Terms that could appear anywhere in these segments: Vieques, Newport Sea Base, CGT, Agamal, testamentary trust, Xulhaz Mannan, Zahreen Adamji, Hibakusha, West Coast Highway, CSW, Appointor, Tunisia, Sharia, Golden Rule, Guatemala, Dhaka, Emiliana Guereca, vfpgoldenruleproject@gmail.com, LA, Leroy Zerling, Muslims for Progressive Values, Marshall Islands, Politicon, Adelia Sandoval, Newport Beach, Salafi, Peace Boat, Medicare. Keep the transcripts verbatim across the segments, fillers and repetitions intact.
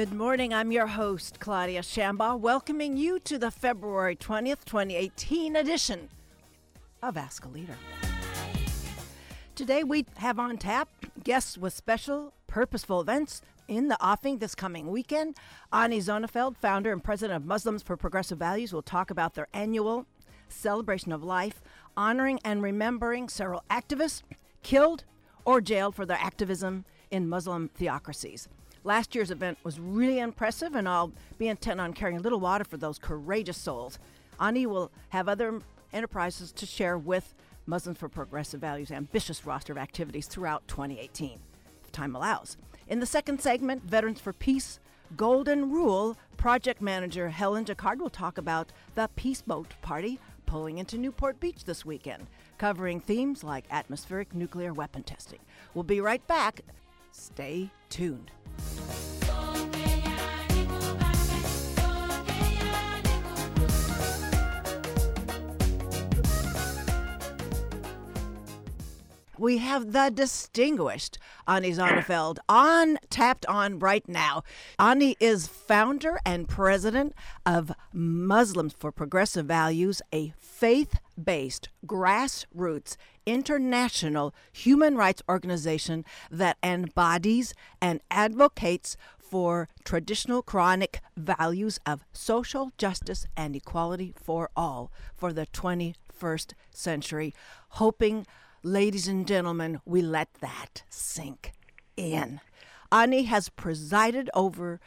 Good morning. I'm your host, Claudia Shambaugh, welcoming you to the February twentieth, twenty eighteen edition of Ask a Leader. Today we have on tap guests with special, purposeful events in the offing this coming weekend. Ani Zonneveld, founder and president of Muslims for Progressive Values, will talk about their annual Celebration of Life, honoring and remembering several activists killed or jailed for their activism in Muslim theocracies. Last year's event was really impressive, and I'll be intent on carrying a little water for those courageous souls. Ani will have other enterprises to share with Muslims for Progressive Values' ambitious roster of activities throughout twenty eighteen, if time allows. In the second segment, Veterans for Peace, Golden Rule, project manager Helen Jaccard will talk about the Peace Boat party pulling into Newport Beach this weekend, covering themes like atmospheric nuclear weapon testing. We'll be right back. Stay tuned. We have the distinguished Ani Zonneveld on, tapped on right now. Ani is founder and president of Muslims for Progressive Values, a faith-based, grassroots, international human rights organization that embodies and advocates for traditional Quranic values of social justice and equality for all for the twenty-first century, hoping, ladies and gentlemen, we let that sink in. Ani has presided over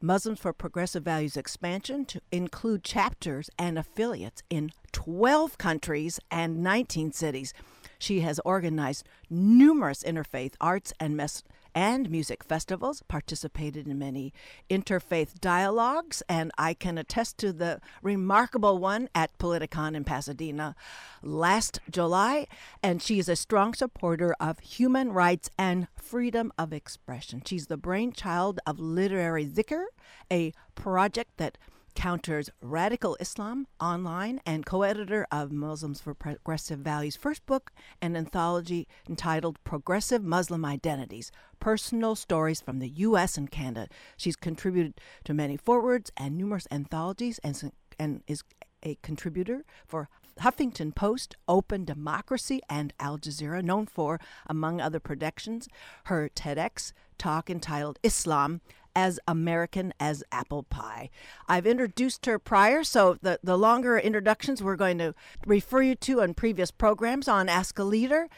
Muslims for Progressive Values expansion to include chapters and affiliates in twelve countries and nineteen cities. She has organized numerous interfaith arts and mes- and music festivals, participated in many interfaith dialogues, and I can attest to the remarkable one at Politicon in Pasadena last July. And she is a strong supporter of human rights and freedom of expression. She's the brainchild of Literary Zikr, a project that counters radical Islam online, and co-editor of Muslims for Progressive Values' first book, an anthology entitled Progressive Muslim Identities, Personal Stories from the U S and Canada. She's contributed to many forwards and numerous anthologies, and, and is a contributor for Huffington Post, Open Democracy, and Al Jazeera, known for, among other productions, her TEDx talk entitled Islam as American as Apple Pie. I've introduced her prior, so the, the longer introductions we're going to refer you to in previous programs on Ask a Leader.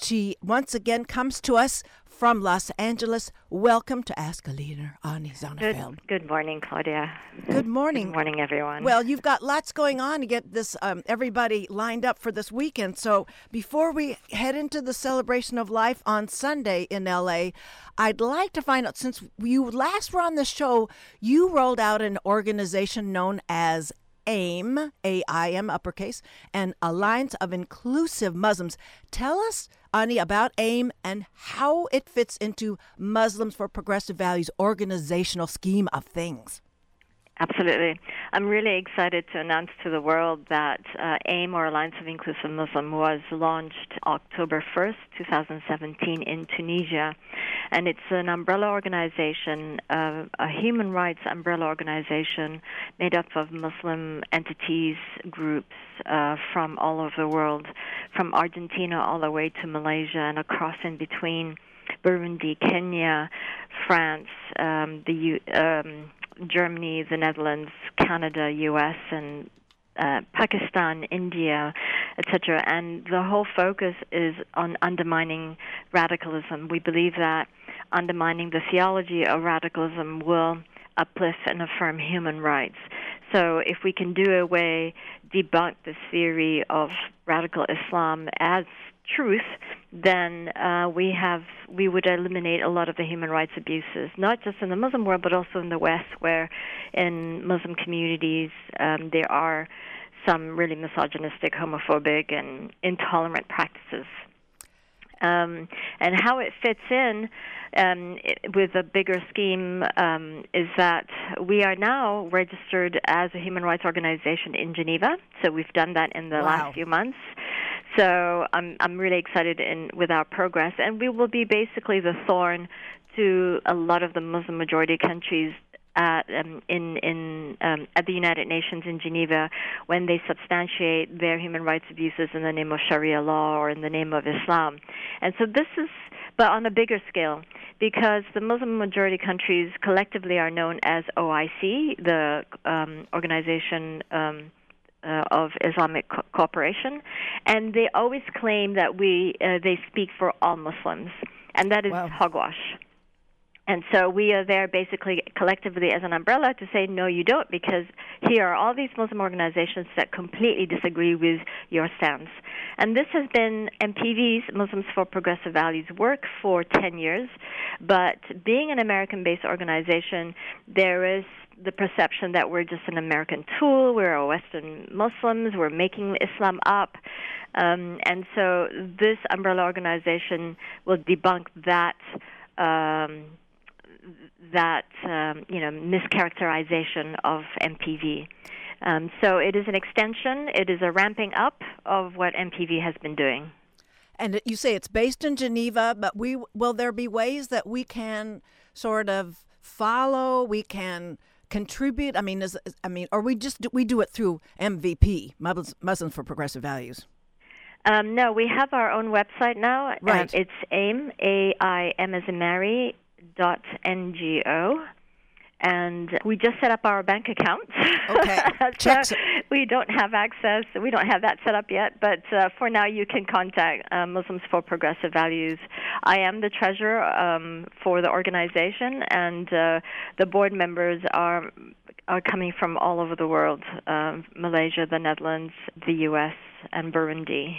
She once again comes to us from Los Angeles. Welcome to Ask a Leader, Ani Zonneveld. Good, good morning, Claudia. Good morning. Good morning, everyone. Well, you've got lots going on to get this um, everybody lined up for this weekend. So before we head into the Celebration of Life on Sunday in L A, I'd like to find out, since you last were on the show, you rolled out an organization known as AIM, A I M uppercase, and Alliance of Inclusive Muslims. Tell us, Ani, about AIM and how it fits into Muslims for Progressive Values' organizational scheme of things. Absolutely. I'm really excited to announce to the world that uh, AIM, or Alliance of Inclusive Muslim, was launched October first, twenty seventeen in Tunisia. And it's an umbrella organization, uh, a human rights umbrella organization made up of Muslim entities, groups uh, from all over the world, from Argentina all the way to Malaysia and across in between Burundi, Kenya, France, um, the U- um Germany, the Netherlands, Canada, U S, and uh, Pakistan, India, et cetera. And the whole focus is on undermining radicalism. We believe that undermining the theology of radicalism will uplift and affirm human rights. So if we can do away, debunk this theory of radical Islam as truth, then uh, we have we would eliminate a lot of the human rights abuses, not just in the Muslim world, but also in the West, where in Muslim communities um, there are some really misogynistic, homophobic, and intolerant practices. Um, and how it fits in um, it, with a bigger scheme um, is that we are now registered as a human rights organization in Geneva. So we've done that in the wow. last few months. So I'm I'm really excited in with our progress, and we will be basically the thorn to a lot of the Muslim-majority countries at, um, in, in, um, at the United Nations in Geneva when they substantiate their human rights abuses in the name of Sharia law or in the name of Islam. And so this is, but on a bigger scale, because the Muslim-majority countries collectively are known as O I C, the um, Organization um, uh, of Islamic Co- Cooperation, and they always claim that we uh, they speak for all Muslims, and that is wow. hogwash. And so we are there basically collectively as an umbrella to say, no, you don't, because here are all these Muslim organizations that completely disagree with your stance. And this has been M P V's, Muslims for Progressive Values, work for ten years. But being an American-based organization, there is the perception that we're just an American tool, we're Western Muslims, we're making Islam up. Um, and so this umbrella organization will debunk that um that, um, you know, mischaracterization of M P V. Um, so it is an extension, it is a ramping up of what M P V has been doing. And you say it's based in Geneva, but we will there be ways that we can sort of follow, we can contribute? I mean, is, I mean, or we just, we do it through M V P, Muslims for Progressive Values. Um, no, we have our own website now. Right. It's A I M, A I M as in Mary, dot N G O, and we just set up our bank account. Okay. So we don't have access, we don't have that set up yet, but uh, for now you can contact uh, Muslims for Progressive Values. I am the treasurer um, for the organization, and uh, the board members are are coming from all over the world, um, Malaysia, the Netherlands, the U S, and Burundi.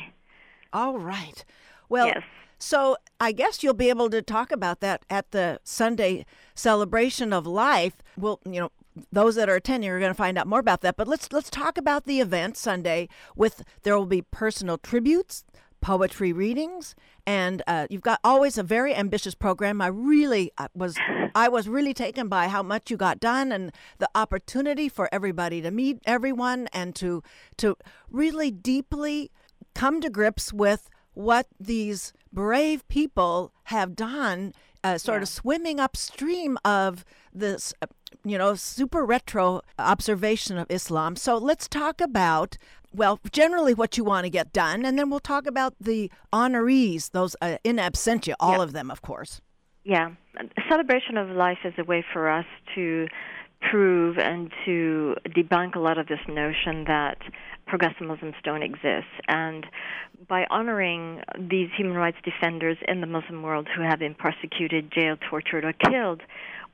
All right. Well, yes. So I guess you'll be able to talk about that at the Sunday Celebration of Life. Well, you know, those that are attending are going to find out more about that. But let's let's talk about the event Sunday. With there will be personal tributes, poetry readings, and uh, you've got always a very ambitious program. I really was I was really taken by how much you got done and the opportunity for everybody to meet everyone and to to really deeply come to grips with what these brave people have done, uh, sort yeah. of swimming upstream of this, you know, super retro observation of Islam. So let's talk about, well, generally what you want to get done, and then we'll talk about the honorees, those uh, in absentia, all yeah. of them, of course. Yeah. Celebration of Life is a way for us to prove and to debunk a lot of this notion that progressive Muslims don't exist. And by honoring these human rights defenders in the Muslim world who have been prosecuted, jailed, tortured, or killed,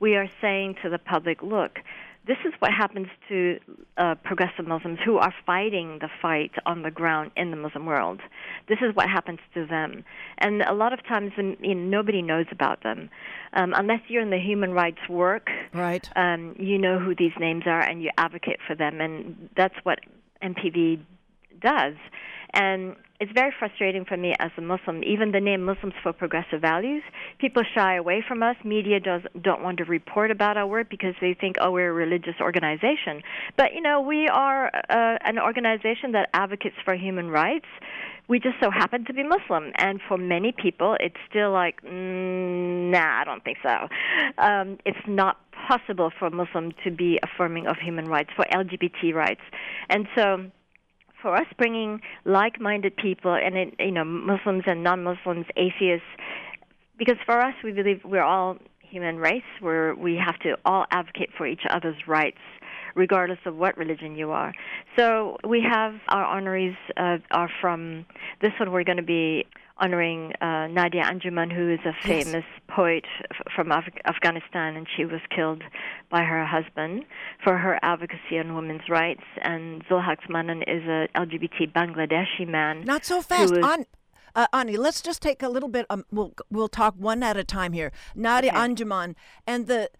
we are saying to the public, look, this is what happens to uh, progressive Muslims who are fighting the fight on the ground in the Muslim world. This is what happens to them. And a lot of times, you know, nobody knows about them. Um, unless you're in the human rights work, right? Um, you know who these names are and you advocate for them. And that's what M P V does. And it's very frustrating for me as a Muslim. Even the name Muslims for Progressive Values, people shy away from us. Media does, don't want to report about our work because they think, oh, we're a religious organization. But, you know, we are uh, an organization that advocates for human rights. We just so happen to be Muslim. And for many people, it's still like, mm, nah, I don't think so. Um, it's not possible for a Muslim to be affirming of human rights, for L G B T rights. And so for us, bringing like-minded people, and it, you know, Muslims and non-Muslims, atheists, because for us, we believe we're all human race. We're, we have to all advocate for each other's rights, regardless of what religion you are. So we have our honorees uh, are from this one. We're going to be honoring uh, Nadia Anjuman, who is a famous yes. poet f- from Af- Afghanistan, and she was killed by her husband for her advocacy on women's rights. And Xulhaz Mannan is a L G B T Bangladeshi man. Not so fast. Was... On, uh, Ani, let's just take a little bit. Um, we'll we'll talk one at a time here. Nadia okay. Anjuman, and the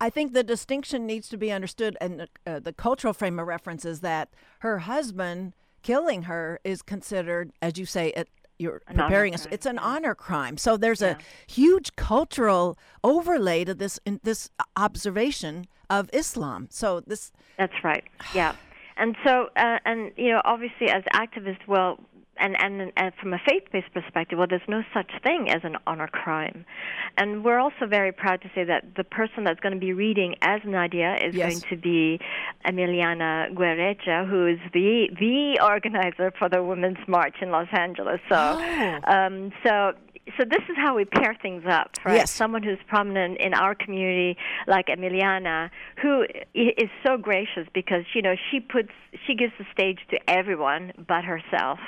I think the distinction needs to be understood, and the, uh, the cultural frame of reference is that her husband killing her is considered, as you say, it. You're an preparing us. It's an honor crime. So there's yeah. a huge cultural overlay to this in, this observation of Islam. So this. That's right. Yeah, and so uh, and you know, obviously as activists, well, And, and and from a faith-based perspective, well, there's no such thing as an honor crime. And we're also very proud to say that the person that's going to be reading as Nadia is yes. going to be Emiliana Guereca, who is the the organizer for the Women's March in Los Angeles. So, oh. um, so. So this is how we pair things up, right? Yes. Someone who's prominent in our community, like Emiliana, who is so gracious because, you know, she puts, she gives the stage to everyone but herself.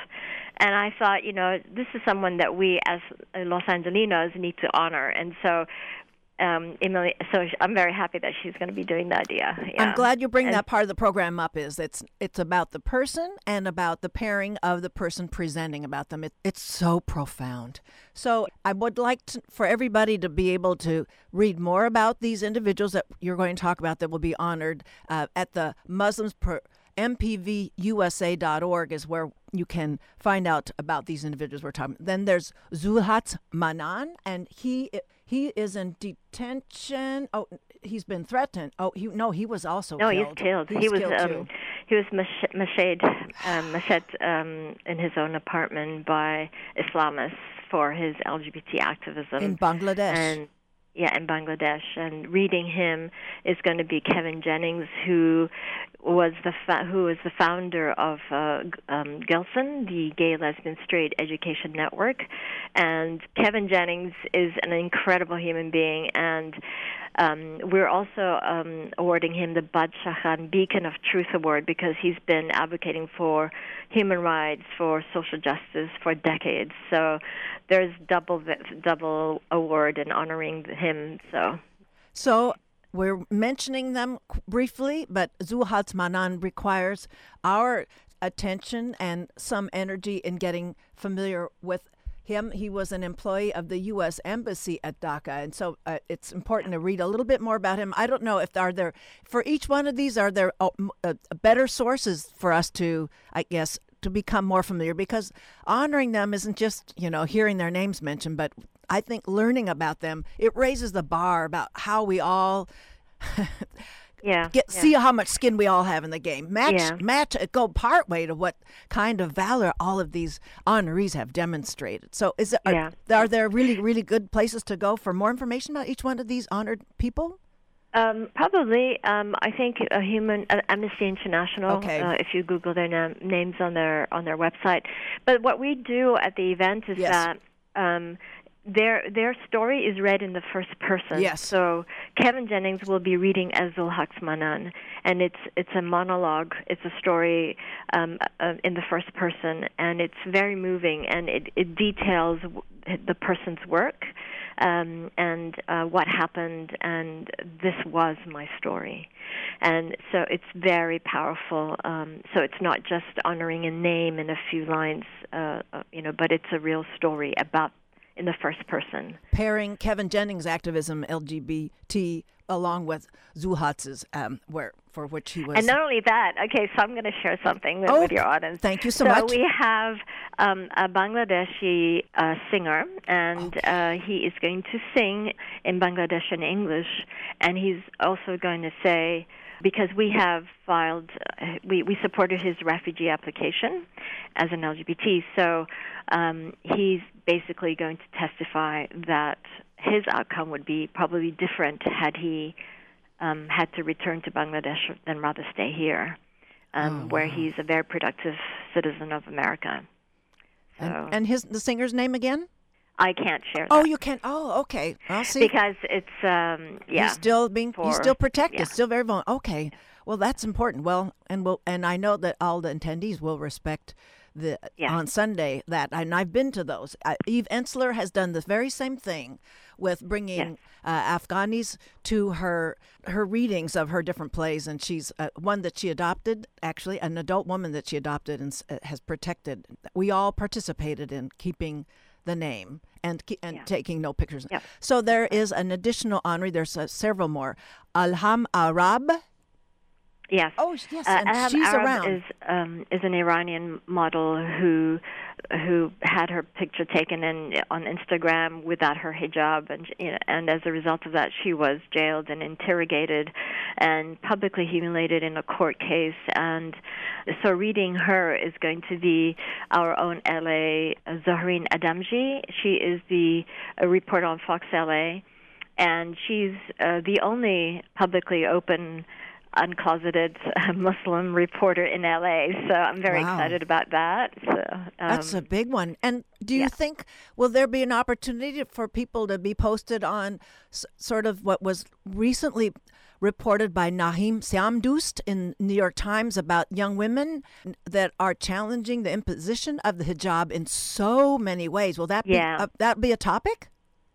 And I thought, you know, this is someone that we as Los Angelinos need to honor. And so... Um, Emily, so I'm very happy that she's going to be doing that, yeah. yeah. I'm glad you bring and, that part of the program up. Is it's it's about the person and about the pairing of the person presenting about them. It, it's so profound. So I would like to, for everybody to be able to read more about these individuals that you're going to talk about that will be honored uh, at the Muslims per, m p v u s a dot org is where you can find out about these individuals we're talking about. Then there's Xulhaz Mannan, and he he is in detention. Oh, he's been threatened. Oh, he, no, he was also no, killed. No, he's killed. He, he was, was killed um, he was macheted, um, macheted um, in his own apartment by Islamists for his L G B T activism in Bangladesh. And, yeah, in Bangladesh. And reading him is going to be Kevin Jennings, who was the fa- who was the founder of uh, um, G L S E N, the Gay, Lesbian, Straight Education Network. And Kevin Jennings is an incredible human being, and um, we're also um, awarding him the Bad Shahan Beacon of Truth Award because he's been advocating for human rights, for social justice for decades. So there's double double award in honoring him. So, so. We're mentioning them briefly, but Xulhaz Mannan requires our attention and some energy in getting familiar with him. He was an employee of the U S Embassy at Dhaka, and so uh, it's important to read a little bit more about him. I don't know if are there for each one of these are there uh, uh, better sources for us to, I guess, to become more familiar, because honoring them isn't just, you know, hearing their names mentioned, but I think learning about them, it raises the bar about how we all yeah, get, yeah. see how much skin we all have in the game. Match, yeah. match, go part way to what kind of valor all of these honorees have demonstrated. So is there, yeah. are, are there really, really good places to go for more information about each one of these honored people? Um, probably, um, I think a human uh, Amnesty International. Okay. Uh, if you Google their na- names on their on their website, but what we do at the event is yes. that um, their their story is read in the first person. Yes. So Kevin Jennings will be reading as Xulhaz Mannan, and it's it's a monologue. It's a story um, uh, in the first person, and it's very moving, and it, it details the person's work. Um, and uh, what happened, and this was my story. And so it's very powerful. Um, so it's not just honoring a name in a few lines, uh, you know, but it's a real story about in the first person. Pairing Kevin Jennings' activism, L G B T, along with Xulhaz's, um, where for which he was. And not only that, okay, so I'm going to share something with, oh, with your audience. Thank you so, so much. So we have um, a Bangladeshi uh, singer, and oh. uh, he is going to sing in Bangladeshi and English, and he's also going to say, because we have filed, uh, we, we supported his refugee application as an L G B T, so um, he's basically going to testify that his outcome would be probably different had he um, had to return to Bangladesh than rather stay here, um, oh, where wow. he's a very productive citizen of America. So. And, and his the singer's name again? I can't share that. Oh, you can't? Oh, okay. I'll see. Because it's, um, yeah. He's still, being, for, he's still protected, yeah. still very vulnerable. Okay. Well, that's important. Well, and we'll, and I know that all the attendees will respect the yeah. on Sunday that, and I've been to those. Uh, Eve Ensler has done the very same thing with bringing yeah. uh, Afghanis to her her readings of her different plays, and she's uh, one that she adopted, actually, an adult woman that she adopted and uh, has protected. We all participated in keeping the name and and yeah. taking no pictures. Yeah. So there is an additional honoree. There's uh, several more. Elham Arab. Yes. Oh, yes, uh, and Elham she's Arab around. Is, um, is an Iranian model who who had her picture taken in, on Instagram without her hijab, and you know, and as a result of that, she was jailed and interrogated and publicly humiliated in a court case. And so reading her is going to be our own L A, Zahreen Adamji. She is the reporter on Fox L A, and she's uh, the only publicly open, uncloseted Muslim reporter in L A, so I'm very wow. excited about that. So, um, that's a big one. And do you yeah. think, will there be an opportunity for people to be posted on s- sort of what was recently reported by Naheem Samdust in New York Times about young women that are challenging the imposition of the hijab in so many ways? Will that yeah. be, uh, that be a topic?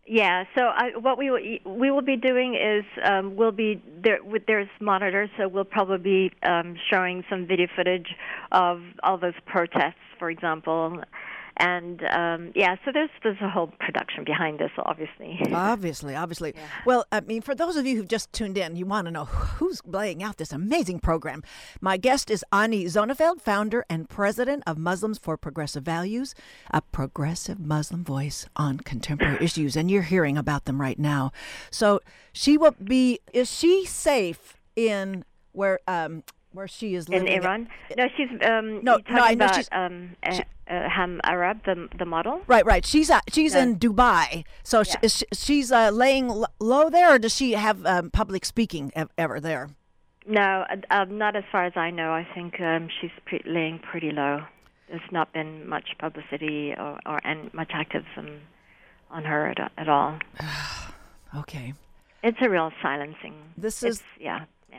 Yeah, so I, what we will, we will be doing is um, we'll be there with there's monitors, so we'll probably be um, showing some video footage of all those protests, for example, and um, yeah, so there's there's a whole production behind this, obviously. Obviously, obviously. Yeah. Well, I mean, for those of you who've just tuned in, you want to know who's laying out this amazing program. My guest is Ani Zonneveld, founder and president of Muslims for Progressive Values, a progressive Muslim voice on contemporary issues, and you're hearing about them right now. So she will be. Is she safe in where um, where she is living in Iran? At, no, she's um, no, no. I know about, she's. Um, she, Elham Arab, the the model. Right, right. She's uh, she's yeah. in Dubai, so yeah. she, she, she's uh, laying l- low there, or does she have um, public speaking ev- ever there? No, uh, not as far as I know. I think um, she's pre- laying pretty low. There's not been much publicity or, or and much activism on her at, at all. Okay. It's a real silencing. This is it's, yeah, yeah.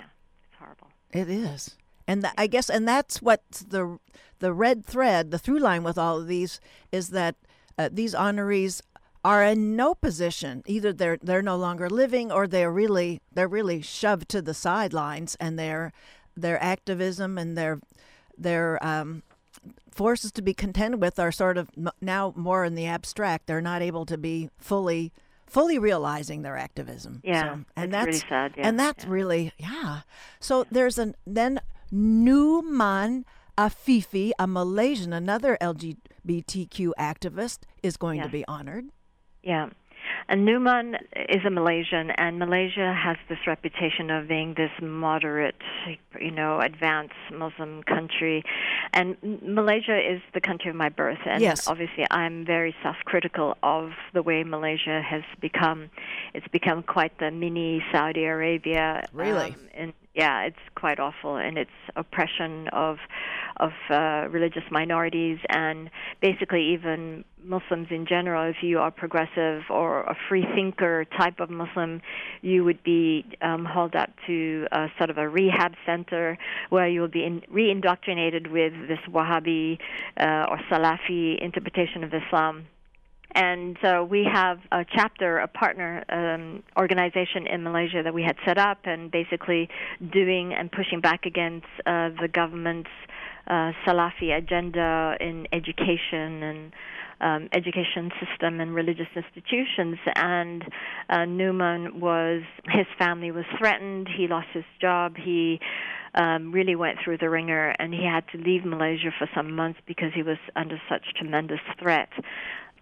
It's horrible. It is. And the, I guess, and that's what the the red thread, the through line with all of these is that uh, these honorees are in no position. Either they're they're no longer living, or they're really they're really shoved to the sidelines, and their their activism and their their um, forces to be contended with are sort of now more in the abstract. They're not able to be fully. fully realizing their activism. Yeah, so, and that's, that's really sad. Yeah, and that's yeah. really, yeah. So yeah. there's an then Numan Afifi, a Malaysian, another L G B T Q activist, is going yeah. to be honored. Yeah. And Numan is a Malaysian, and Malaysia has this reputation of being this moderate, you know, advanced Muslim country. And Malaysia is the country of my birth, and yes. obviously I'm very self-critical of the way Malaysia has become. It's become quite the mini Saudi Arabia. Really? Um, in, yeah, it's quite awful, and its oppression of of uh, religious minorities, and basically even Muslims in general. If you are progressive or a free thinker type of Muslim, you would be um, hauled up to a sort of a rehab center where you will be in, re-indoctrinated with this Wahhabi uh, or Salafi interpretation of Islam. And so we have a chapter, a partner um, organization in Malaysia that we had set up, and basically doing and pushing back against uh, the government's uh, Salafi agenda in education and um, education system and religious institutions. And uh, Numan was, his family was threatened. He lost his job. He Um, really went through the ringer, and he had to leave Malaysia for some months because he was under such tremendous threat.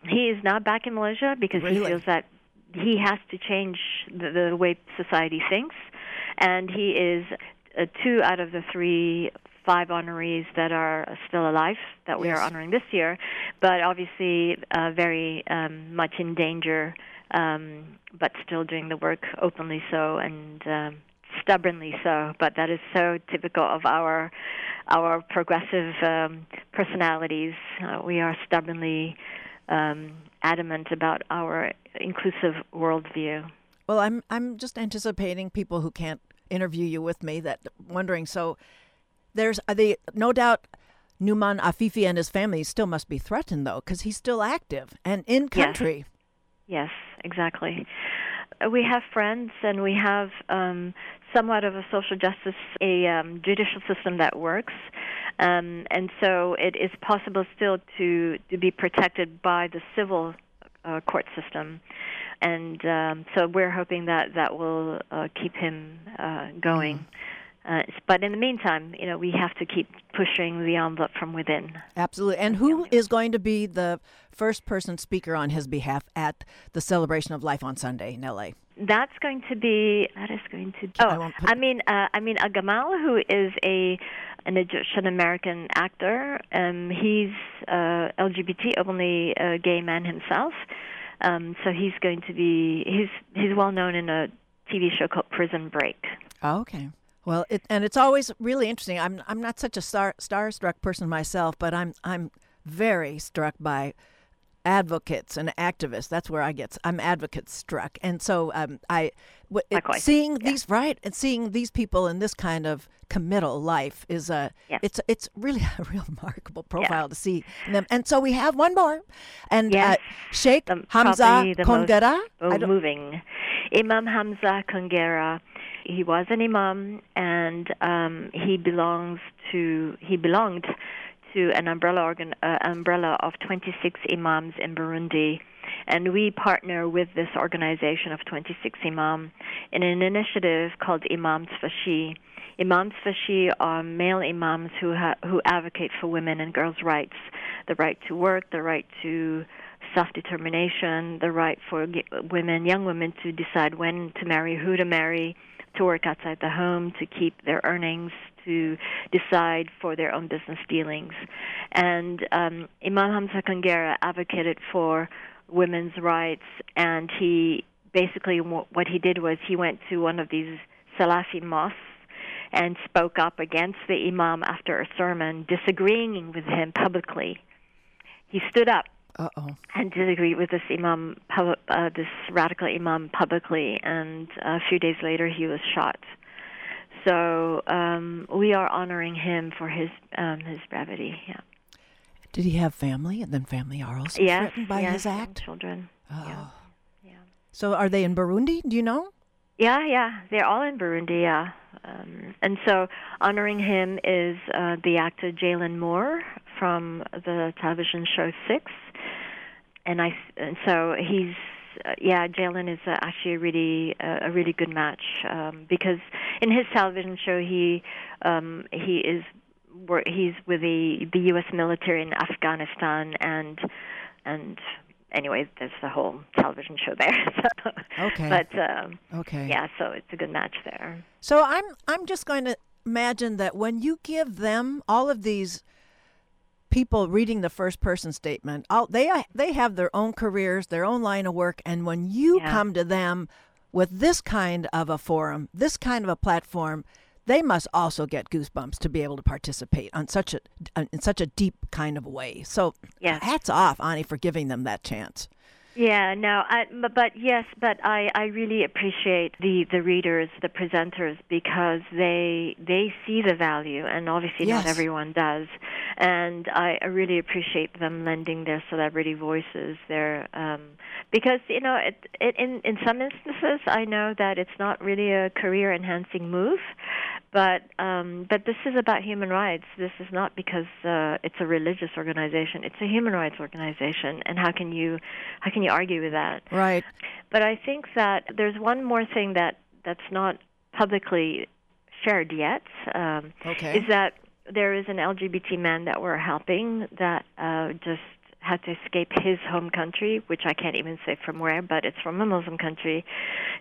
He is now back in Malaysia because really? he feels that he has to change the, the way society thinks, and he is uh, two out of the three, five honorees that are still alive that we yes. are honoring this year, but obviously uh, very um, much in danger, um, but still doing the work openly so, and um, stubbornly so, but that is so typical of our our progressive um, personalities. Uh, we are stubbornly um, adamant about our inclusive worldview. Well, I'm I'm just anticipating people who can't interview you with me that wondering. So there's the no doubt Numan Afifi and his family still must be threatened though, because he's still active and in country. Yes, yes, exactly. We have friends, and we have um, somewhat of a social justice, a um, judicial system that works, um, and so it is possible still to, to be protected by the civil uh, court system, and um, so we're hoping that that will uh, keep him uh, going. Mm-hmm. Uh, but in the meantime, you know, we have to keep pushing the envelope from within. Absolutely. And who is going to be the first person speaker on his behalf at the Celebration of Life on Sunday in L A? That's going to be, that is going to be, oh, I, I mean, uh, I mean, Agamal, who is a an Egyptian-American actor. Um, he's uh, L G B T, openly uh, gay man himself. Um, so he's going to be, he's, he's well known in a T V show called Prison Break. Oh, okay. Well, it, and it's always really interesting. I'm I'm not such a star, starstruck person myself, but I'm I'm very struck by advocates and activists. That's where I get. I'm advocate struck, and so um, I it, seeing yeah. these right and seeing these people in this kind of committal life is a yeah. it's it's really a remarkable profile yeah. to see them. And so we have one more, and yes. uh, Sheikh the, Hamza Kangera. Oh, moving, Imam Hamza Kangera. He was an imam, and um, he belongs to he belonged to an umbrella organ, uh, umbrella of twenty-six imams in Burundi, and we partner with this organization of twenty-six imams in an initiative called Imams Fashi. Imams Fashi are male imams who ha- who advocate for women and girls' rights, the right to work, the right to self-determination, the right for g- women, young women, to decide when to marry, who to marry, to work outside the home, to keep their earnings, to decide for their own business dealings. And um, Imam Hamza Kangera advocated for women's rights, and he basically w- what he did was he went to one of these Salafi mosques and spoke up against the imam after a sermon, disagreeing with him publicly. He stood up Uh-oh. and disagreed with this imam, uh, this radical imam, publicly, and a few days later he was shot. So um, we are honoring him for his um, his brevity. Yeah. Did he have family, and then family are also yes, threatened by yes, his act? Children. Oh. Yeah. yeah. So are they in Burundi? Do you know? Yeah, yeah, they're all in Burundi. Yeah. Um, and so honoring him is uh, the actor Jalen Moore from the television show Six. And I, and so he's, uh, yeah, Jalen is uh, actually a really, uh, a really good match um, because in his television show he, um, he is, he's with the the U S military in Afghanistan, and and anyway, there's the whole television show there. So. Okay. But um, okay, yeah, so it's a good match there. So I'm I'm just going to imagine that when you give them all of these people reading the first person statement, all, they they have their own careers, their own line of work, and when you yeah. come to them with this kind of a forum, this kind of a platform, they must also get goosebumps to be able to participate on such a in such a deep kind of way. So yes. hats off, Ani, for giving them that chance. Yeah, no, I, but yes, but I, I really appreciate the, the readers, the presenters, because they they see the value, and obviously yes. not everyone does. And I, I really appreciate them lending their celebrity voices, their um, because you know, it, it, in in some instances, I know that it's not really a career-enhancing move, but um, but this is about human rights. This is not because uh, it's a religious organization; it's a human rights organization. And how can you how can you argue with that? Right. But I think that there's one more thing that, that's not publicly shared yet, um, okay. is that there is an L G B T man that we're helping that uh, just had to escape his home country, which I can't even say from where, but it's from a Muslim country.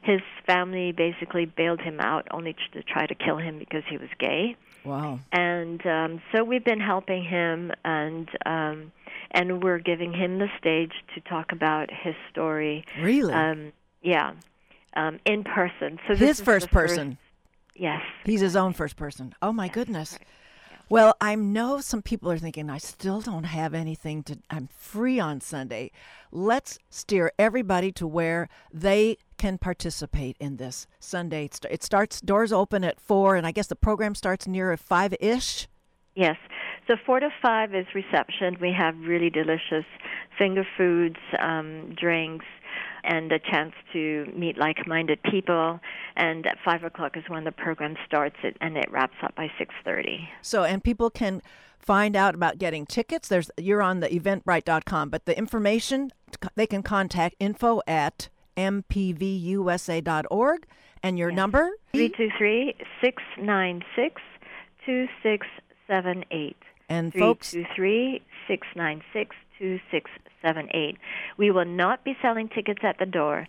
His family basically bailed him out only to try to kill him because he was gay. Wow. And um, so we've been helping him, and um, and we're giving him the stage to talk about his story. Really? Um, yeah, um, in person. So this his is first person. First, yes. He's his own first person. Oh, my yes, goodness. Right. Yeah. Well, I know some people are thinking, I still don't have anything to, I'm free on Sunday. Let's steer everybody to where they can participate in this Sunday. It starts, doors open at four, and I guess the program starts near five-ish. Yes. So four to five is reception. We have really delicious finger foods, um, drinks, and a chance to meet like-minded people. And at five o'clock is when the program starts, and it wraps up by six thirty. So, and people can find out about getting tickets. There's you're on the eventbrite dot com, but the information they can contact info at m p v u s a dot org. And your yeah. number? three two three, six nine six, two six seven eight. And folks, three two three, six nine six, two six seven eight. We will not be selling tickets at the door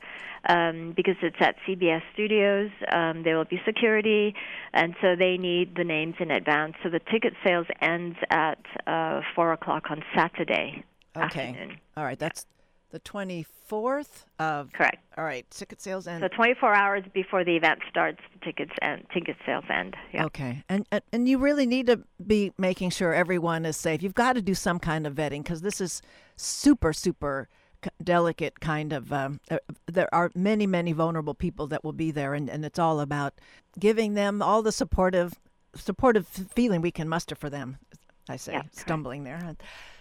um, because it's at C B S Studios. Um, there will be security, and so they need the names in advance. So the ticket sales ends at uh, four o'clock on Saturday okay. afternoon. All right, that's the twenty-fourth of... Correct. All right, ticket sales end... So twenty-four hours before the event starts, the tickets end, ticket sales end. Yeah. Okay, and, and and you really need to be making sure everyone is safe. You've got to do some kind of vetting because this is super, super delicate kind of... Um, uh, there are many, many vulnerable people that will be there, and, and it's all about giving them all the supportive supportive feeling we can muster for them, I say, yeah, stumbling there.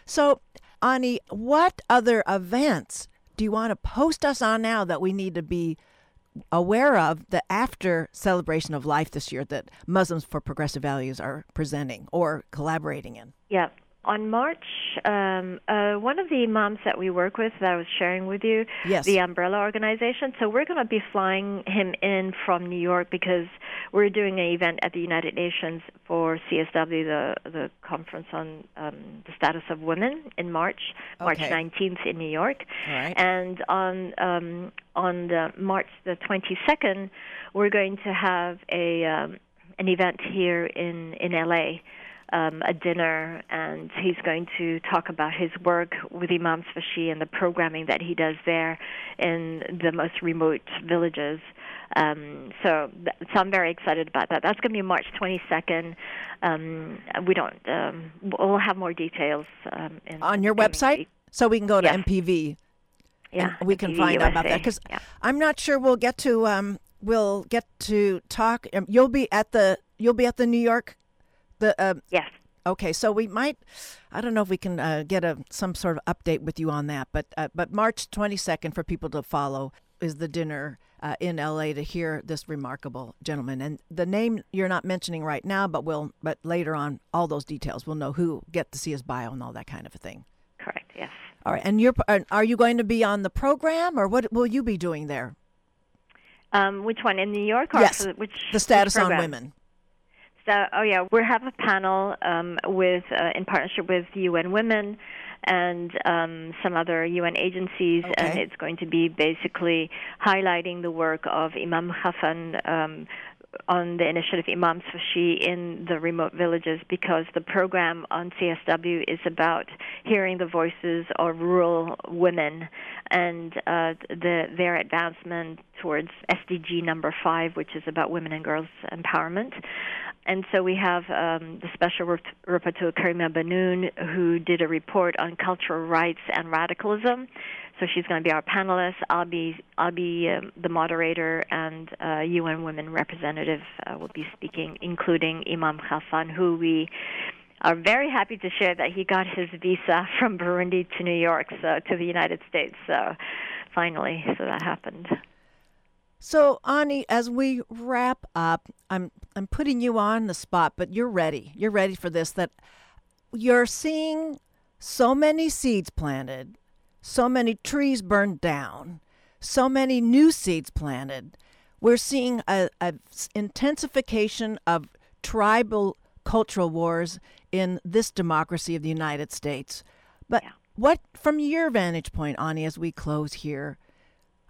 So... Ani, what other events do you want to post us on now that we need to be aware of the after Celebration of Life this year that Muslims for Progressive Values are presenting or collaborating in? Yeah. On March, um, uh, one of the imams that we work with that I was sharing with you, yes. the Umbrella Organization, so we're going to be flying him in from New York because we're doing an event at the United Nations for C S W, the, the conference on um, the status of women in March, okay. March nineteenth in New York. All right. And on um, on the March the twenty-second, we're going to have a um, an event here in, in L A, Um, a dinner, and he's going to talk about his work with Imams Fashi and the programming that he does there in the most remote villages. Um, so, th- so I'm very excited about that. That's going to be March twenty-second. Um, we don't. Um, we'll have more details um, in on your website, week. So we can go to yes. M P V. Yeah, and we M P V can find U S A. Out about that because yeah. I'm not sure we'll get to. Um, we'll get to talk. Um, you'll be at the. You'll be at the New York. The, uh, yes. Okay, so we might, I don't know if we can uh, get a some sort of update with you on that, but uh, but March twenty-second for people to follow is the dinner uh, in L A to hear this remarkable gentleman. And the name you're not mentioning right now, but we'll but later on all those details we'll know who get to see his bio and all that kind of a thing. Correct. Yes. All right. And you're are you going to be on the program, or what will you be doing there? Um, which one in New York? Or yes. Which the status which on women. So, oh, yeah, we have a panel um, with uh, in partnership with U N Women and um, some other U N agencies, okay. and it's going to be basically highlighting the work of Imam Khafan um, on the initiative Imams Fashi in the remote villages, because the program on C S W is about hearing the voices of rural women and uh, the, their advancement towards S D G number five, which is about women and girls empowerment. And so we have um, the special rep- rapporteur Karima Benoun, who did a report on cultural rights and radicalism. So she's going to be our panelist. I'll be I'll be um, the moderator, and uh, U N Women representative uh, will be speaking, including Imam Khafan, who we are very happy to share that he got his visa from Burundi to New York, so to the United States. So finally, so that happened. So, Ani, as we wrap up, I'm I'm putting you on the spot, but you're ready. You're ready for this, that you're seeing so many seeds planted, so many trees burned down, so many new seeds planted. We're seeing a, a intensification of tribal cultural wars in this democracy of the United States. But yeah. what, from your vantage point, Ani, as we close here,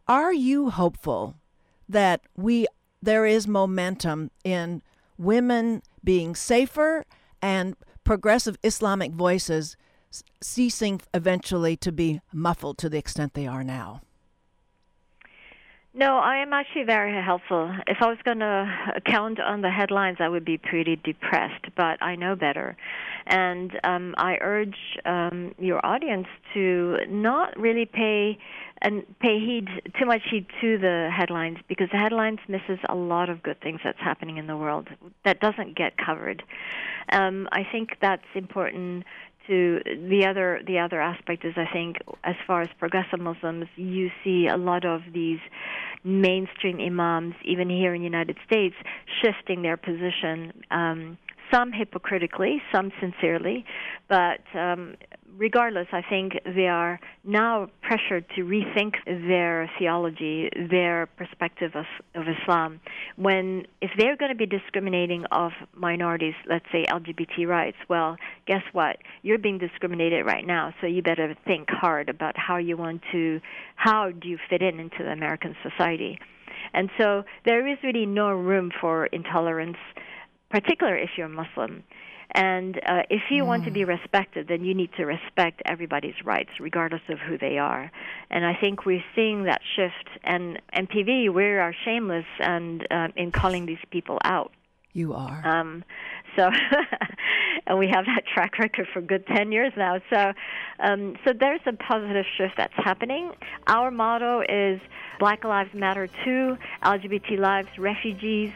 are you hopeful that we there is momentum in women being safer and progressive Islamic voices ceasing eventually to be muffled to the extent they are now? No, I am actually very hopeful. If I was going to count on the headlines, I would be pretty depressed, but I know better. And um, I urge um, your audience to not really pay and pay heed too much heed to the headlines, because the headlines misses a lot of good things that's happening in the world that doesn't get covered. Um, I think that's important. To the other, the other aspect is, I think, as far as progressive Muslims, you see a lot of these mainstream imams, even here in the United States, shifting their position. Um, some hypocritically, some sincerely, but um, regardless, I think they are now pressured to rethink their theology, their perspective of, of Islam. When, if they're going to be discriminating of minorities, let's say L G B T rights, well, guess what? You're being discriminated right now, so you better think hard about how you want to, how do you fit in into the American society. And so there is really no room for intolerance, particularly if you're Muslim. And uh, if you mm. want to be respected, then you need to respect everybody's rights, regardless of who they are. And I think we're seeing that shift. And M P V, we are shameless and uh, in calling these people out. You are. Um, so, and we have that track record for good ten years now. So, um, so there's a positive shift that's happening. Our motto is Black Lives Matter too, L G B T lives, refugees.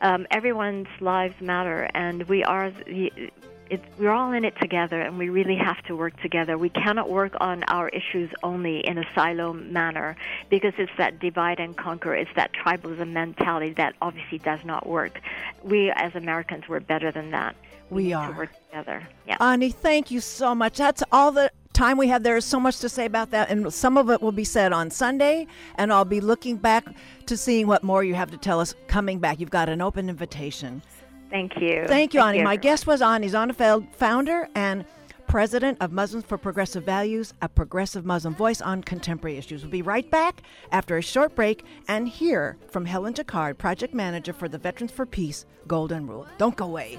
Um, everyone's lives matter, and we are it, it, we're all in it together, and we really have to work together. We cannot work on our issues only in a silo manner, because it's that divide and conquer, it's that tribalism mentality that obviously does not work. We, as Americans, we're better than that. We, we need are. to work together. Yeah. Ani, thank you so much. That's all the time we have. There is so much to say about that, and some of it will be said on Sunday, and I'll be looking back to seeing what more you have to tell us coming back. You've got an open invitation. Thank you. Thank you, Ani. Thank you. My guest was Ani Zonneveld, founder and president of Muslims for Progressive Values, a progressive Muslim voice on contemporary issues. We'll be right back after a short break and hear from Helen Jaccard, project manager for the Veterans for Peace Golden Rule. Don't go away.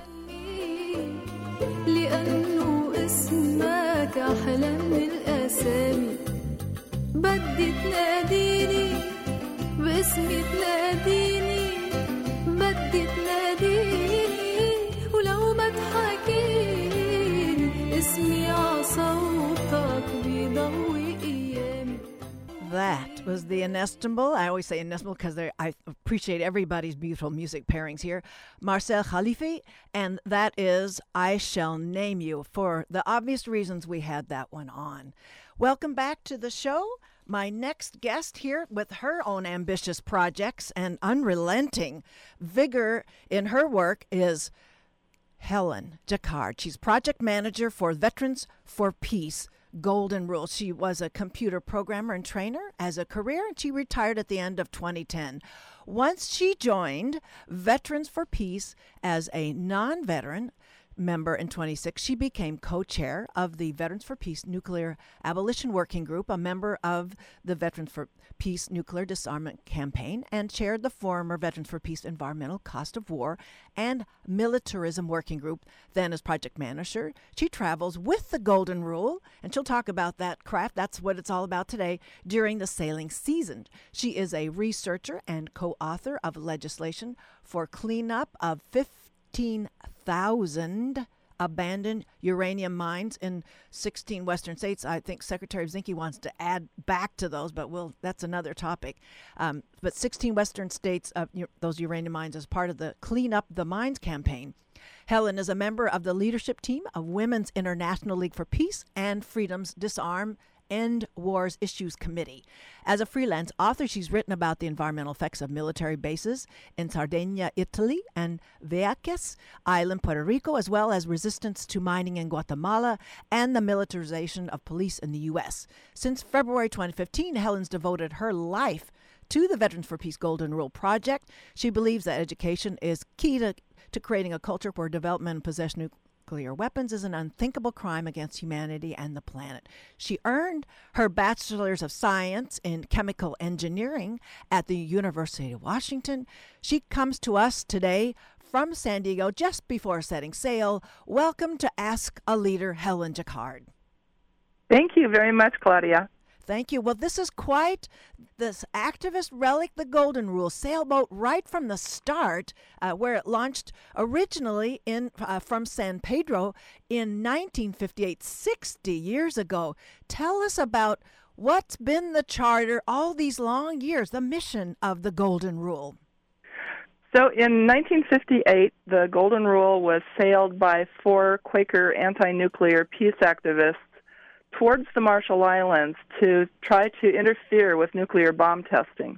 اسمك أحلى من الأسامي بدي تناديني باسمي تناديني بدي تناديني ولو ما تحكيني اسمي عصوتك بيضوي أيامي. That was the inestimable. I always say inestimable because I appreciate everybody's beautiful music pairings here. Marcel Khalifi, and that is I Shall Name You, for the obvious reasons we had that one on. Welcome back to the show. My next guest here with her own ambitious projects and unrelenting vigor in her work is Helen Jaccard. She's project manager for Veterans for Peace Golden Rule. She was a computer programmer and trainer as a career, and she retired at the end of twenty ten. Once she joined Veterans for Peace as a non-veteran member in twenty sixteen, she became co-chair of the Veterans for Peace Nuclear Abolition Working Group, a member of the Veterans for Peace Nuclear Disarmament Campaign, and chaired the former Veterans for Peace Environmental Cost of War and Militarism Working Group. Then as project manager, she travels with the Golden Rule, and she'll talk about that craft. That's what it's all about today, during the sailing season. She is a researcher and co-author of legislation for cleanup of fifteen thousand abandoned uranium mines in sixteen Western states. I think Secretary Zinke wants to add back to those, but we'll, that's another topic. Um, but sixteen Western states, uh, those uranium mines, as part of the Clean Up the Mines campaign. Helen is a member of the leadership team of Women's International League for Peace and Freedom's Disarm End Wars Issues Committee. As a freelance author, she's written about the environmental effects of military bases in Sardinia, Italy, and Vieques Island, Puerto Rico, as well as resistance to mining in Guatemala and the militarization of police in the U S. Since February twenty fifteen, Helen's devoted her life to the Veterans for Peace Golden Rule Project. She believes that education is key to, to creating a culture where development and possession of nuclear weapons is an unthinkable crime against humanity and the planet. She earned her Bachelor's of Science in Chemical Engineering at the University of Washington. She comes to us today from San Diego just before setting sail. Welcome to Ask a Leader, Helen Jaccard. Thank you very much, Claudia. Thank you. Well, this is quite this activist relic, the Golden Rule sailboat, right from the start, uh, where it launched originally in uh, from San Pedro in nineteen fifty-eight, sixty years ago. Tell us about what's been the charter all these long years, the mission of the Golden Rule. So in nineteen fifty-eight, the Golden Rule was sailed by four Quaker anti-nuclear peace activists towards the Marshall Islands to try to interfere with nuclear bomb testing.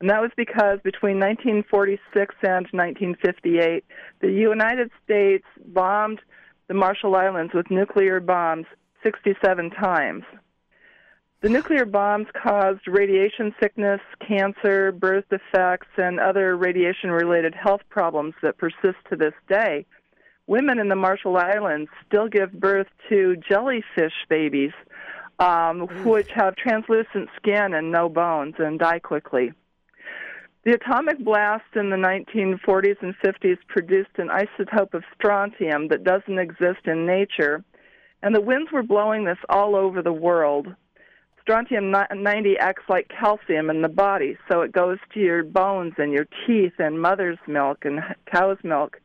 And that was because between nineteen forty-six and nineteen fifty-eight, the United States bombed the Marshall Islands with nuclear bombs sixty-seven times. The nuclear bombs caused radiation sickness, cancer, birth defects, and other radiation-related health problems that persist to this day. Women in the Marshall Islands still give birth to jellyfish babies, um, which have translucent skin and no bones and die quickly. The atomic blast in the nineteen forties and fifties produced an isotope of strontium that doesn't exist in nature, and the winds were blowing this all over the world. Strontium ninety acts like calcium in the body, so it goes to your bones and your teeth and mother's milk and cow's milk.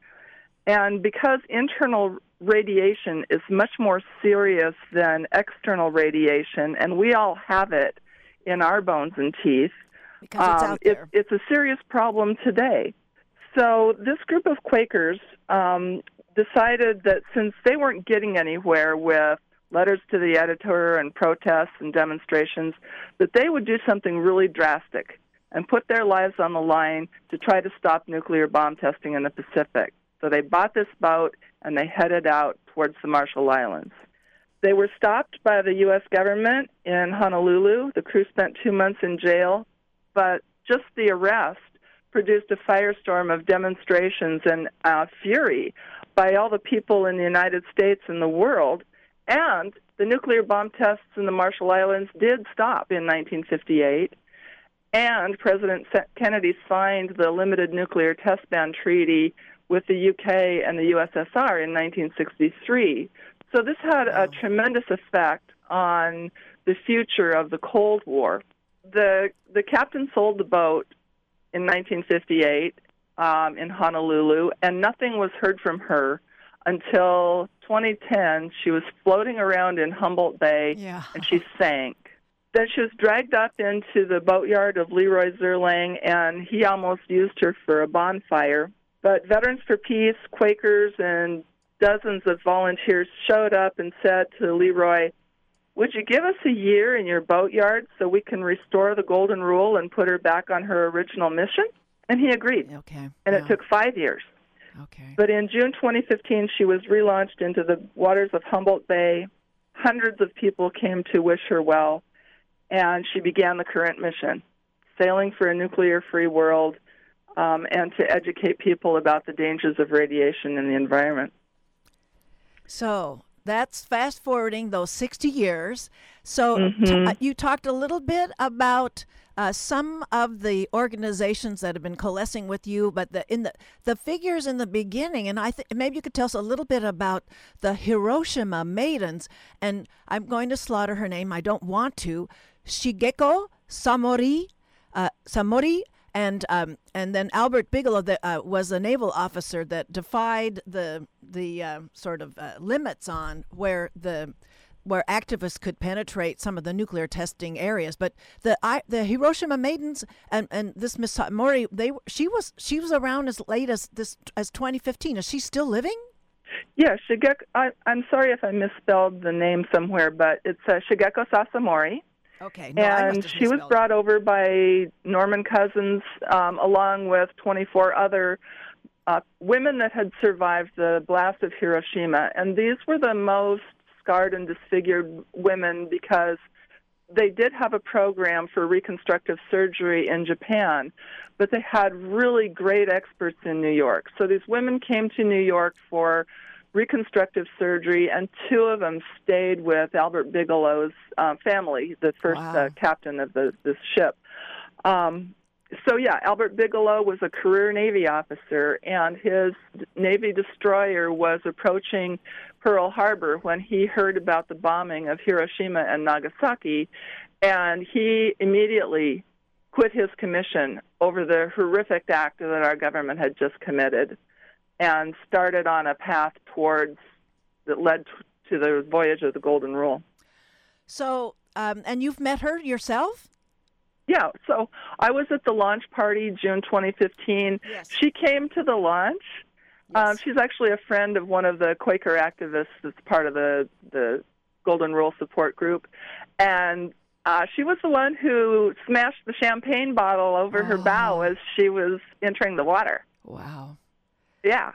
And because internal radiation is much more serious than external radiation, and we all have it in our bones and teeth, because it's, um, out there. It, it's a serious problem today. So this group of Quakers um, decided that since they weren't getting anywhere with letters to the editor and protests and demonstrations, that they would do something really drastic and put their lives on the line to try to stop nuclear bomb testing in the Pacific. So they bought this boat and they headed out towards the Marshall Islands. They were stopped by the U S government in Honolulu. The crew spent two months in jail, but just the arrest produced a firestorm of demonstrations and uh, fury by all the people in the United States and the world. And the nuclear bomb tests in the Marshall Islands did stop in nineteen fifty-eight, and President Kennedy signed the Limited Nuclear Test Ban Treaty with the U K and the U S S R in nineteen sixty-three. So this had a tremendous effect on the future of the Cold War. The, the captain sold the boat in nineteen fifty-eight um, in Honolulu, and nothing was heard from her until twenty ten. She was floating around in Humboldt Bay, yeah. and she sank. Then she was dragged up into the boatyard of Leroy Zerling, and he almost used her for a bonfire. But Veterans for Peace, Quakers, and dozens of volunteers showed up and said to Leroy, "Would you give us a year in your boatyard so we can restore the Golden Rule and put her back on her original mission?" And he agreed. Okay. And yeah. it took five years. Okay. But in June twenty fifteen, she was relaunched into the waters of Humboldt Bay. Hundreds of people came to wish her well, and she began the current mission, sailing for a nuclear-free world um, and to educate people about the dangers of radiation in the environment. So that's fast-forwarding those sixty years. So mm-hmm. t- uh, you talked a little bit about uh, some of the organizations that have been coalescing with you, but the, in the, the figures in the beginning, and I th- maybe you could tell us a little bit about the Hiroshima Maidens, and I'm going to slaughter her name. I don't want to. Shigeko Sasamori, uh, Samori, and um, and then Albert Bigelow that, uh, was a naval officer that defied the the uh, sort of uh, limits on where the where activists could penetrate some of the nuclear testing areas. But the I, the Hiroshima Maidens and, and this Miss Mori, they she was she was around as late as this as twenty fifteen. Is she still living? Yeah, Shigeko. I, I'm sorry if I misspelled the name somewhere, but it's uh, Shigeko Sasamori. Okay, no, and she was brought over by Norman Cousins, um, along with twenty-four other uh, women that had survived the blast of Hiroshima, and these were the most scarred and disfigured women because they did have a program for reconstructive surgery in Japan, but they had really great experts in New York. So these women came to New York for reconstructive surgery, and two of them stayed with Albert Bigelow's uh, family, the first wow. uh, captain of the, this ship. Um, so, yeah, Albert Bigelow was a career Navy officer, and his Navy destroyer was approaching Pearl Harbor when he heard about the bombing of Hiroshima and Nagasaki, and he immediately quit his commission over the horrific act that our government had just committed, and started on a path towards that led to the voyage of the Golden Rule. So, um, and you've met her yourself? Yeah. So I was at the launch party June twenty fifteen. Yes. She came to the launch. Yes. Um, she's actually a friend of one of the Quaker activists that's part of the, the Golden Rule support group. And uh, she was the one who smashed the champagne bottle over oh. her bow as she was entering the water. Wow. Yeah.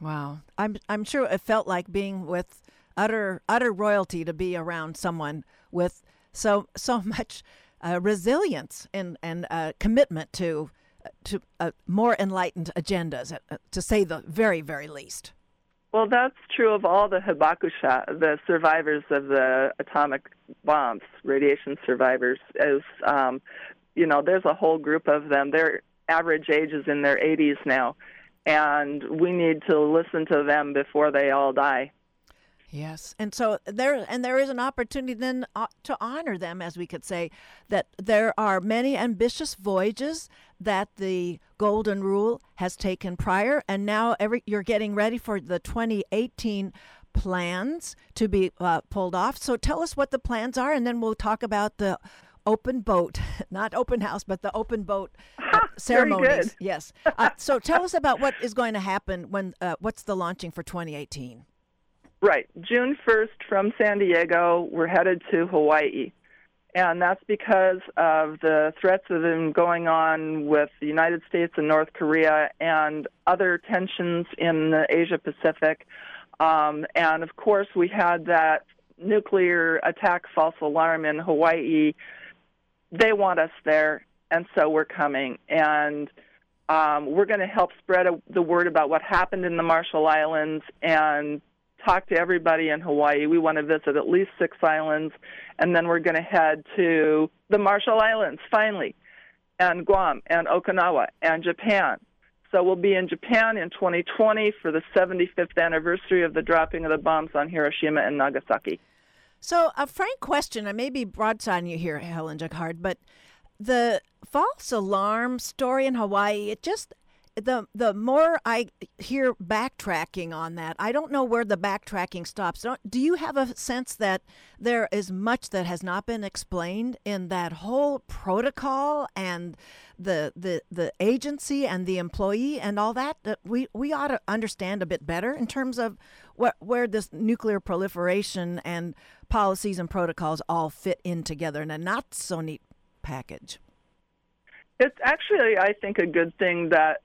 Wow. I'm I'm sure it felt like being with utter utter royalty to be around someone with so so much uh, resilience and and uh, commitment to to uh, more enlightened agendas, uh, to say the very very least. Well, that's true of all the Hibakusha, the survivors of the atomic bombs, radiation survivors. As um, you know, there's a whole group of them. Their average age is in their eighties now, and we need to listen to them before they all die. Yes, and so there, and there is an opportunity then to honor them, as we could say, that there are many ambitious voyages that the Golden Rule has taken prior, and now every you're getting ready for the twenty eighteen plans to be uh, pulled off. So tell us what the plans are, and then we'll talk about the open boat, not open house, but the open boat ha, ceremonies. Very good. Yes. Uh, so tell us about what is going to happen when. Uh, what's the launching for twenty eighteen? Right. June first from San Diego, we're headed to Hawaii. And that's because of the threats that have been going on with the United States and North Korea and other tensions in the Asia-Pacific. Um, and, of course, we had that nuclear attack false alarm in Hawaii. They want us there, and so we're coming. And um, we're going to help spread a, the word about what happened in the Marshall Islands and talk to everybody in Hawaii. We want to visit at least six islands, and then we're going to head to the Marshall Islands, finally, and Guam, and Okinawa, and Japan. So we'll be in Japan in twenty twenty for the seventy-fifth anniversary of the dropping of the bombs on Hiroshima and Nagasaki. So a frank question, I may be broadsiding you here, Helen Jaccard, but the false alarm story in Hawaii, it just... The the more I hear backtracking on that, I don't know where the backtracking stops. Don't, do you have a sense that there is much that has not been explained in that whole protocol and the the, the agency and the employee and all that, that we, we ought to understand a bit better in terms of what, where this nuclear proliferation and policies and protocols all fit in together in a not-so-neat package? It's actually, I think, a good thing that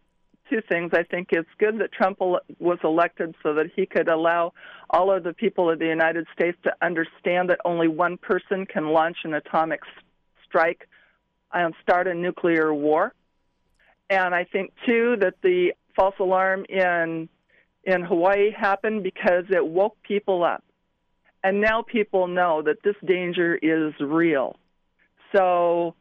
two things. I think it's good that Trump was elected so that he could allow all of the people of the United States to understand that only one person can launch an atomic strike and start a nuclear war. And I think, too, that the false alarm in in Hawaii happened because it woke people up. And now people know that this danger is real. So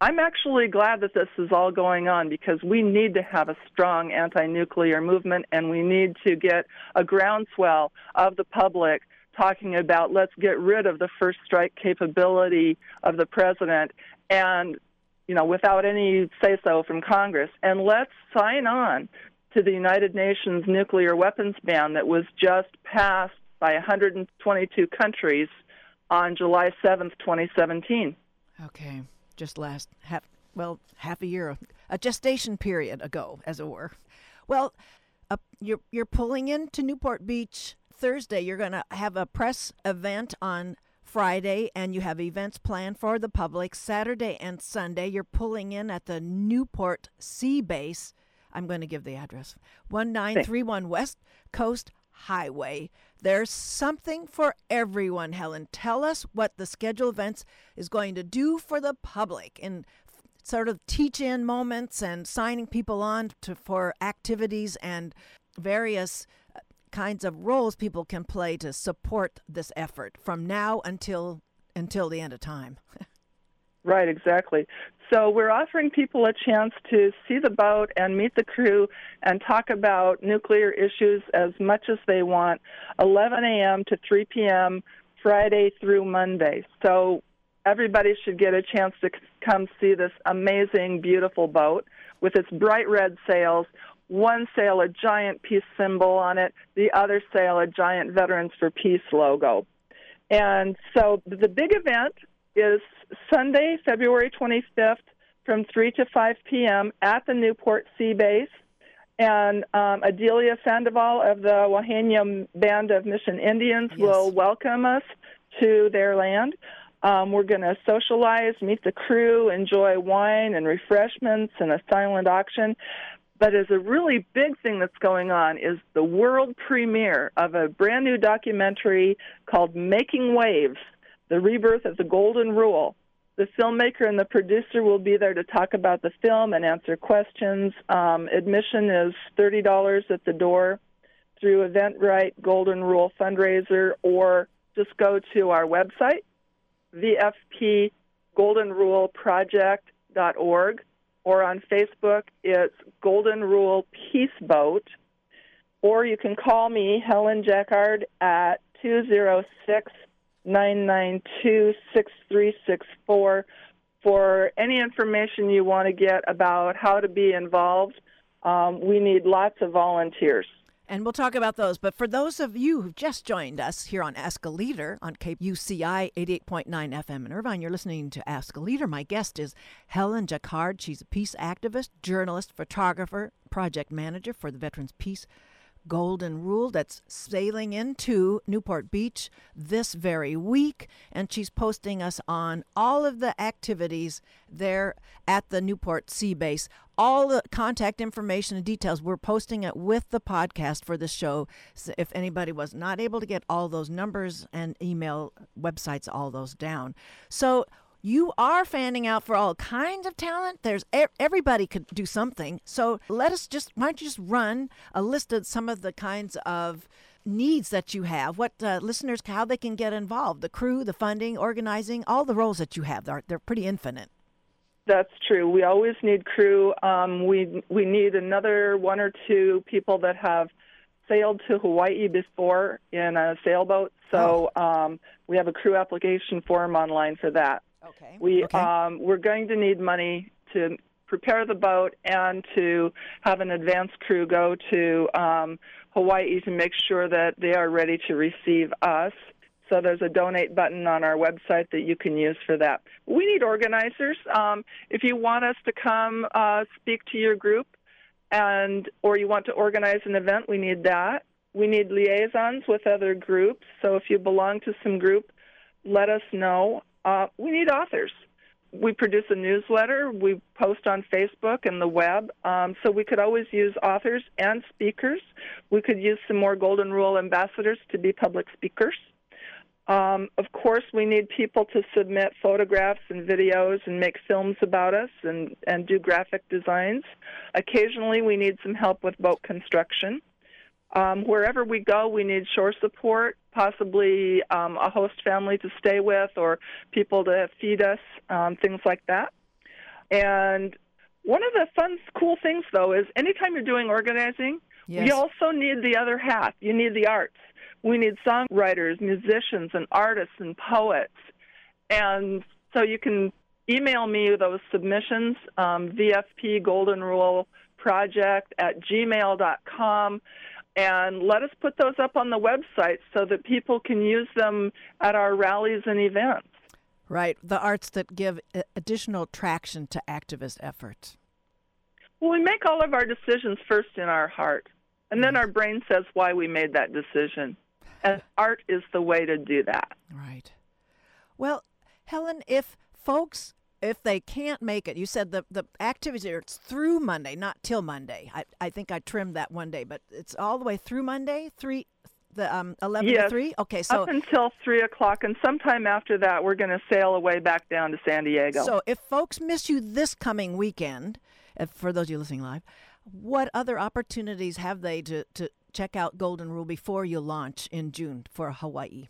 I'm actually glad that this is all going on because we need to have a strong anti-nuclear movement, and we need to get a groundswell of the public talking about let's get rid of the first strike capability of the president and, you know, without any say-so from Congress. And let's sign on to the United Nations nuclear weapons ban that was just passed by one hundred twenty-two countries on July seventh, twenty seventeen. Okay. Just last half, well, half a year, a gestation period ago, as it were. Well, uh, you're you're pulling into Newport Beach Thursday. You're going to have a press event on Friday, and you have events planned for the public Saturday and Sunday. You're pulling in at the Newport Sea Base. I'm going to give the address: one nine three one West Coast Highway. There's something for everyone, Helen. Tell us what the scheduled events is going to do for the public in sort of teach-in moments and signing people on to, for activities and various kinds of roles people can play to support this effort from now until until the end of time. Right, exactly. So we're offering people a chance to see the boat and meet the crew and talk about nuclear issues as much as they want, eleven a.m. to three p.m. Friday through Monday. So everybody should get a chance to come see this amazing, beautiful boat with its bright red sails, one sail a giant peace symbol on it, the other sail a giant Veterans for Peace logo. And so the big event is Sunday, February twenty-fifth, from three to five p.m. at the Newport Sea Base. And um, Adelia Sandoval of the Wahenia Band of Mission Indians yes. will welcome us to their land. Um, we're going to socialize, meet the crew, enjoy wine and refreshments, and a silent auction. But as a really big thing that's going on is the world premiere of a brand new documentary called Making Waves, The Rebirth of the Golden Rule. The filmmaker and the producer will be there to talk about the film and answer questions. Um, admission is thirty dollars at the door through Eventbrite, Golden Rule Fundraiser, or just go to our website, v f p golden rule project dot org, or on Facebook, it's Golden Rule Peace Boat, or you can call me, Helen Jaccard, at two oh six, nine nine two, six three six four for any information you want to get about how to be involved. Um, we need lots of volunteers. And we'll talk about those. But for those of you who've just joined us here on Ask a Leader on K U C I eighty-eight point nine F M in Irvine, you're listening to Ask a Leader. My guest is Helen Jaccard. She's a peace activist, journalist, photographer, project manager for the Veterans Peace Golden Rule that's sailing into Newport Beach this very week. And she's posting us on all of the activities there at the Newport Sea Base. All the contact information and details, we're posting it with the podcast for the show. So if anybody was not able to get all those numbers and email websites, all those down. So you are fanning out for all kinds of talent. There's everybody could do something. So let us just, why don't you just run a list of some of the kinds of needs that you have, what uh, listeners, how they can get involved, the crew, the funding, organizing, all the roles that you have. They're, they're pretty infinite. That's true. We always need crew. Um, we we need another one or two people that have sailed to Hawaii before in a sailboat. So oh. um, we have a crew application form online for that. Okay. We okay. Um, we're going to need money to prepare the boat and to have an advance crew go to um, Hawaii to make sure that they are ready to receive us. So there's a donate button on our website that you can use for that. We need organizers. Um, if you want us to come uh, speak to your group and or you want to organize an event, we need that. We need liaisons with other groups. So if you belong to some group, let us know. Uh, we need authors. We produce a newsletter. We post on Facebook and the web. Um, so we could always use authors and speakers. We could use some more Golden Rule ambassadors to be public speakers. Um, of course, we need people to submit photographs and videos and make films about us and, and do graphic designs. Occasionally, we need some help with boat construction. Um, wherever we go, we need shore support, possibly um, a host family to stay with or people to feed us, um, things like that. And one of the fun, cool things, though, is anytime you're doing organizing, yes. you also need the other half. You need the arts. We need songwriters, musicians, and artists and poets. And so you can email me those submissions, um, v f p golden rule project at gmail dot com, and let us put those up on the website so that people can use them at our rallies and events. Right, the arts that give additional traction to activist efforts. Well, we make all of our decisions first in our heart. And then our brain says why we made that decision. And art is the way to do that. Right. Well, Helen, if folks, if they can't make it, you said the, the activities are through Monday, not till Monday. I, I think I trimmed that one day, but it's all the way through Monday, three, the um, eleven yes. to three? Okay, so up until three o'clock, and sometime after that, we're going to sail away back down to San Diego. So if folks miss you this coming weekend, for those of you listening live, what other opportunities have they to, to check out Golden Rule before you launch in June for Hawaii?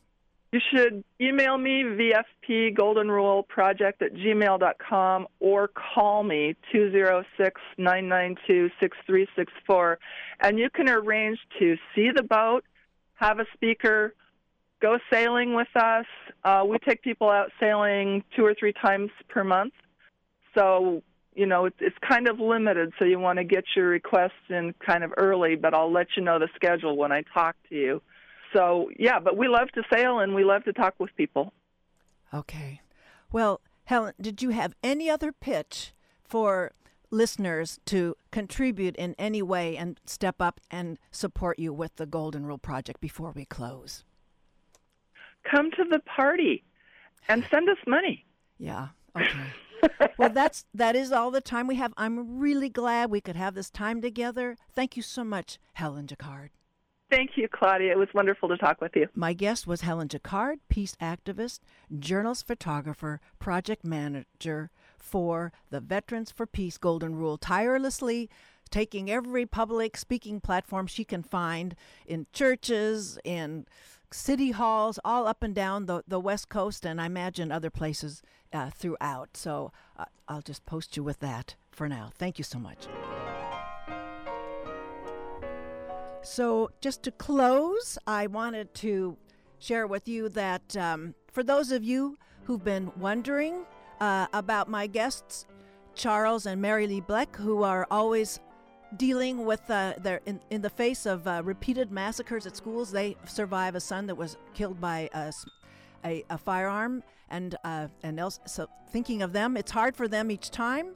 You should email me, v f p golden rule project at gmail dot com, or call me, two oh six, nine nine two, six three six four. And you can arrange to see the boat, have a speaker, go sailing with us. Uh, we take people out sailing two or three times per month. So you know, it's kind of limited, so you want to get your requests in kind of early, but I'll let you know the schedule when I talk to you. So, yeah, but we love to sail and we love to talk with people. Okay. Well, Helen, did you have any other pitch for listeners to contribute in any way and step up and support you with the Golden Rule Project before we close? Come to the party and send us money. Yeah, okay. Well, that's that is all the time we have. I'm really glad we could have this time together. Thank you so much, Helen Jaccard. Thank you, Claudia. It was wonderful to talk with you. My guest was Helen Jaccard, peace activist, journalist, photographer, project manager for the Veterans for Peace Golden Rule, tirelessly taking every public speaking platform she can find in churches, in city halls, all up and down the, the West Coast, and I imagine other places uh, throughout. So uh, I'll just post you with that for now. Thank you so much. So just to close, I wanted to share with you that um, for those of you who've been wondering uh, about my guests, Charles and Mary Lee Bleck, who are always dealing with uh, their in, in the face of uh, repeated massacres at schools. They survive a son that was killed by a, a, a firearm, and uh, and else. So thinking of them, it's hard for them each time.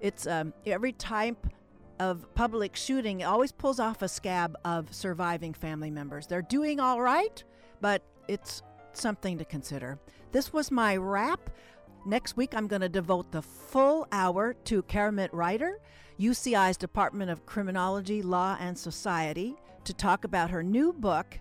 It's um, every type of public shooting always pulls off a scab of surviving family members. They're doing all right, but it's something to consider. This was my wrap. Next week, I'm going to devote the full hour to Karamit Ryder, U C I's Department of Criminology, Law, and Society, to talk about her new book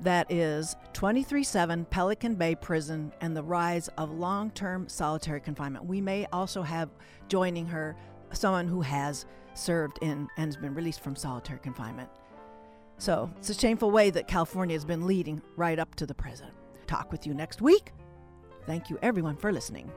that is twenty-three seven Pelican Bay Prison and the Rise of Long-Term Solitary Confinement. We may also have joining her someone who has served in and has been released from solitary confinement. So it's a shameful way that California has been leading right up to the present. Talk with you next week. Thank you, everyone, for listening.